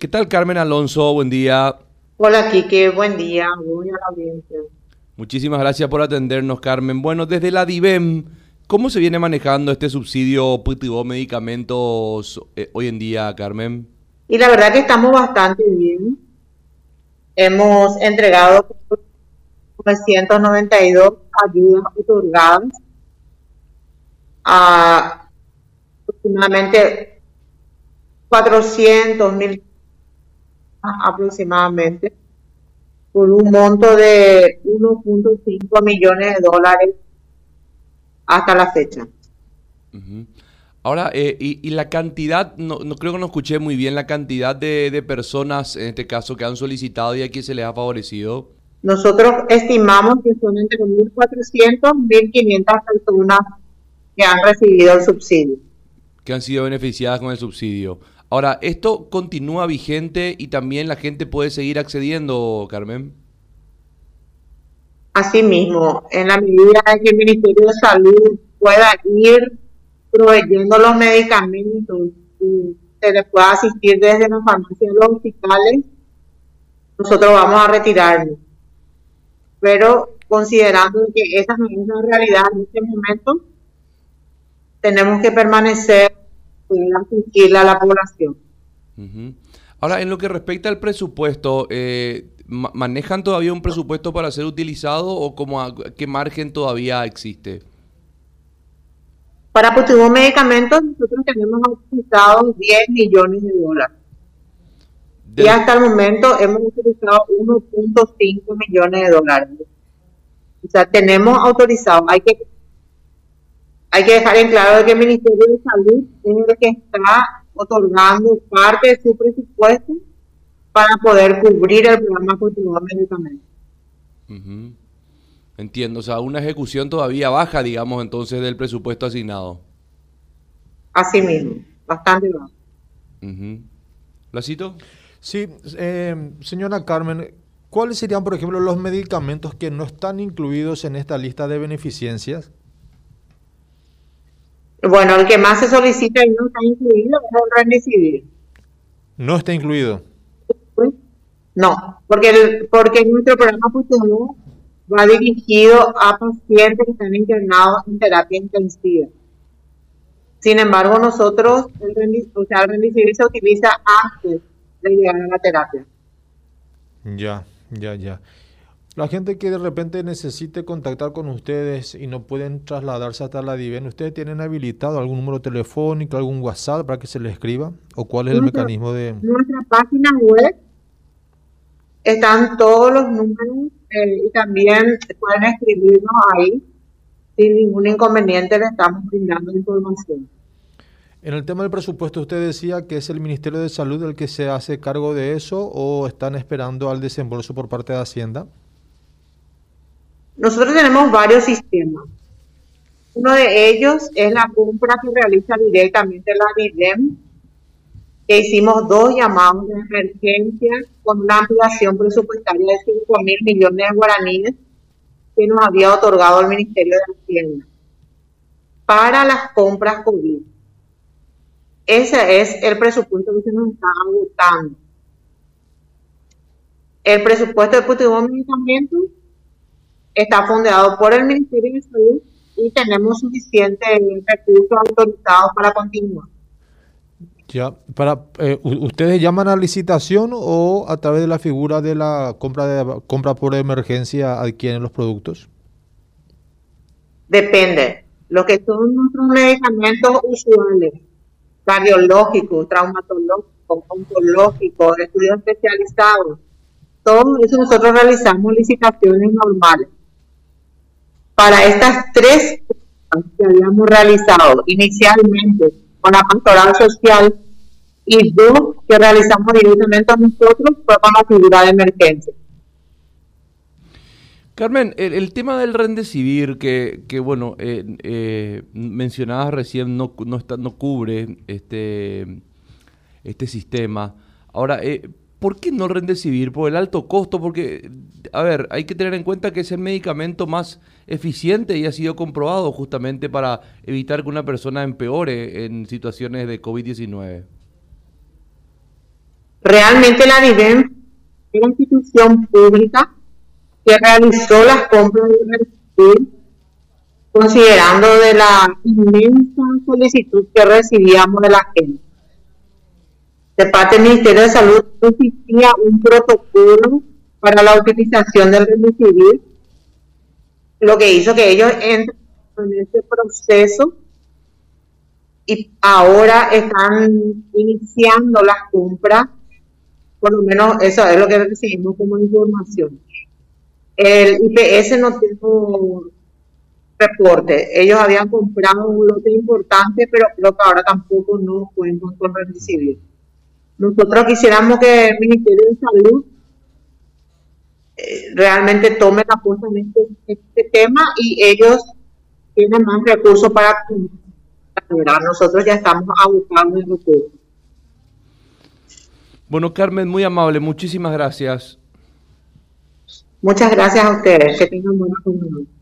¿Qué tal, Carmen Alonso? Buen día. Hola, Kike. Buen día. Buen día a la audiencia. Muchísimas gracias por atendernos, Carmen. Bueno, desde la DIBEN, ¿cómo se viene manejando este subsidio Pytyvo Medicamentos hoy en día, Carmen? Y la verdad que estamos bastante bien. Hemos entregado 992 ayudas otorgadas a aproximadamente 400.000 aproximadamente, por un monto de 1.5 millones de dólares hasta la fecha. Ahora, y la cantidad, no creo que no escuché muy bien, la cantidad de personas, en este caso, que han solicitado y a quién se les ha favorecido. Nosotros estimamos que son entre 1.400 y 1.500 personas que han recibido el subsidio, que han sido beneficiadas con el subsidio. Ahora, ¿esto continúa vigente y también la gente puede seguir accediendo, Carmen? Asimismo, en la medida en que el Ministerio de Salud pueda ir proveyendo los medicamentos y se les pueda asistir desde las farmacias y los hospitales, nosotros vamos a retirarnos. Pero considerando que esa no es una realidad en este momento, tenemos que permanecer tranquila a la población. Ahora, en lo que respecta al presupuesto, ¿manejan todavía un presupuesto para ser utilizado o qué margen todavía existe? Para Pytyvo Medicamentos nosotros tenemos utilizado 10 millones de dólares. Y hasta el momento hemos utilizado 1.5 millones de dólares. O sea, tenemos autorizado. Hay que dejar en claro que el Ministerio de Salud tiene que estar otorgando parte de su presupuesto para poder cubrir el programa Pytyvo Medicamentos. Entiendo, o sea, una ejecución todavía baja, digamos, entonces, del presupuesto asignado. Así mismo, bastante baja. ¿Placito? Sí, señora Carmen, ¿cuáles serían, por ejemplo, los medicamentos que no están incluidos en esta lista de beneficiencias? Bueno, el que más se solicita y no está incluido es el rendicidil. ¿No está incluido? No, porque nuestro programa Pytyvo va dirigido a pacientes que están internados en terapia intensiva. Sin embargo, nosotros, el rendicidil se utiliza antes de llegar a la terapia. Ya. La gente que de repente necesite contactar con ustedes y no pueden trasladarse hasta la DIBEN, ¿ustedes tienen habilitado algún número telefónico, algún WhatsApp para que se les escriba? ¿O cuál es el mecanismo de...? Nuestra página web están todos los números y también pueden escribirnos ahí. Sin ningún inconveniente le estamos brindando información. En el tema del presupuesto, usted decía que es el Ministerio de Salud el que se hace cargo de eso o están esperando al desembolso por parte de Hacienda. Nosotros tenemos varios sistemas. Uno de ellos es la compra que realiza directamente la DIBEN, que hicimos dos llamados de emergencia con una ampliación presupuestaria de 5.000 millones de guaraníes que nos había otorgado el Ministerio de Hacienda para las compras COVID. Ese es el presupuesto que se nos está agotando. El presupuesto de Pytyvo Medicamentos está fondeado por el Ministerio de Salud y tenemos suficientes recursos autorizados para continuar. Ya, ¿ustedes llaman a licitación o a través de la figura de la compra por emergencia adquieren los productos? Depende. Lo que son nuestros medicamentos usuales, cardiológicos, traumatológicos, oncológicos, estudios especializados, todo eso nosotros realizamos licitaciones normales. Para estas tres cosas que habíamos realizado inicialmente con la pastoral social y dos que realizamos directamente nosotros fue con la figura de emergencia. Carmen, el tema del rendesivir que bueno, mencionabas recién no cubre este sistema. Ahora, ¿por qué no el rendesivir? ¿Por el alto costo? Porque, a ver, hay que tener en cuenta que es el medicamento más eficiente y ha sido comprobado justamente para evitar que una persona empeore en situaciones de COVID-19. Realmente la DIBEN es una institución pública que realizó las compras de rendicidil, considerando de la inmensa solicitud que recibíamos de la gente. De parte del Ministerio de Salud existía un protocolo para la utilización del remdesivir, lo que hizo que ellos entren en este proceso y ahora están iniciando las compras, por lo menos eso es lo que recibimos como información. El IPS no tuvo reporte, ellos habían comprado un lote importante, pero creo que ahora tampoco no cuentan con remdesivir. Nosotros quisiéramos que el Ministerio de Salud realmente tome la puesta en este tema y ellos tienen más recursos para ayudar. Nosotros ya estamos abusando de recursos. Bueno, Carmen, muy amable, muchísimas gracias. Muchas gracias a ustedes, que tengan buena comunidad.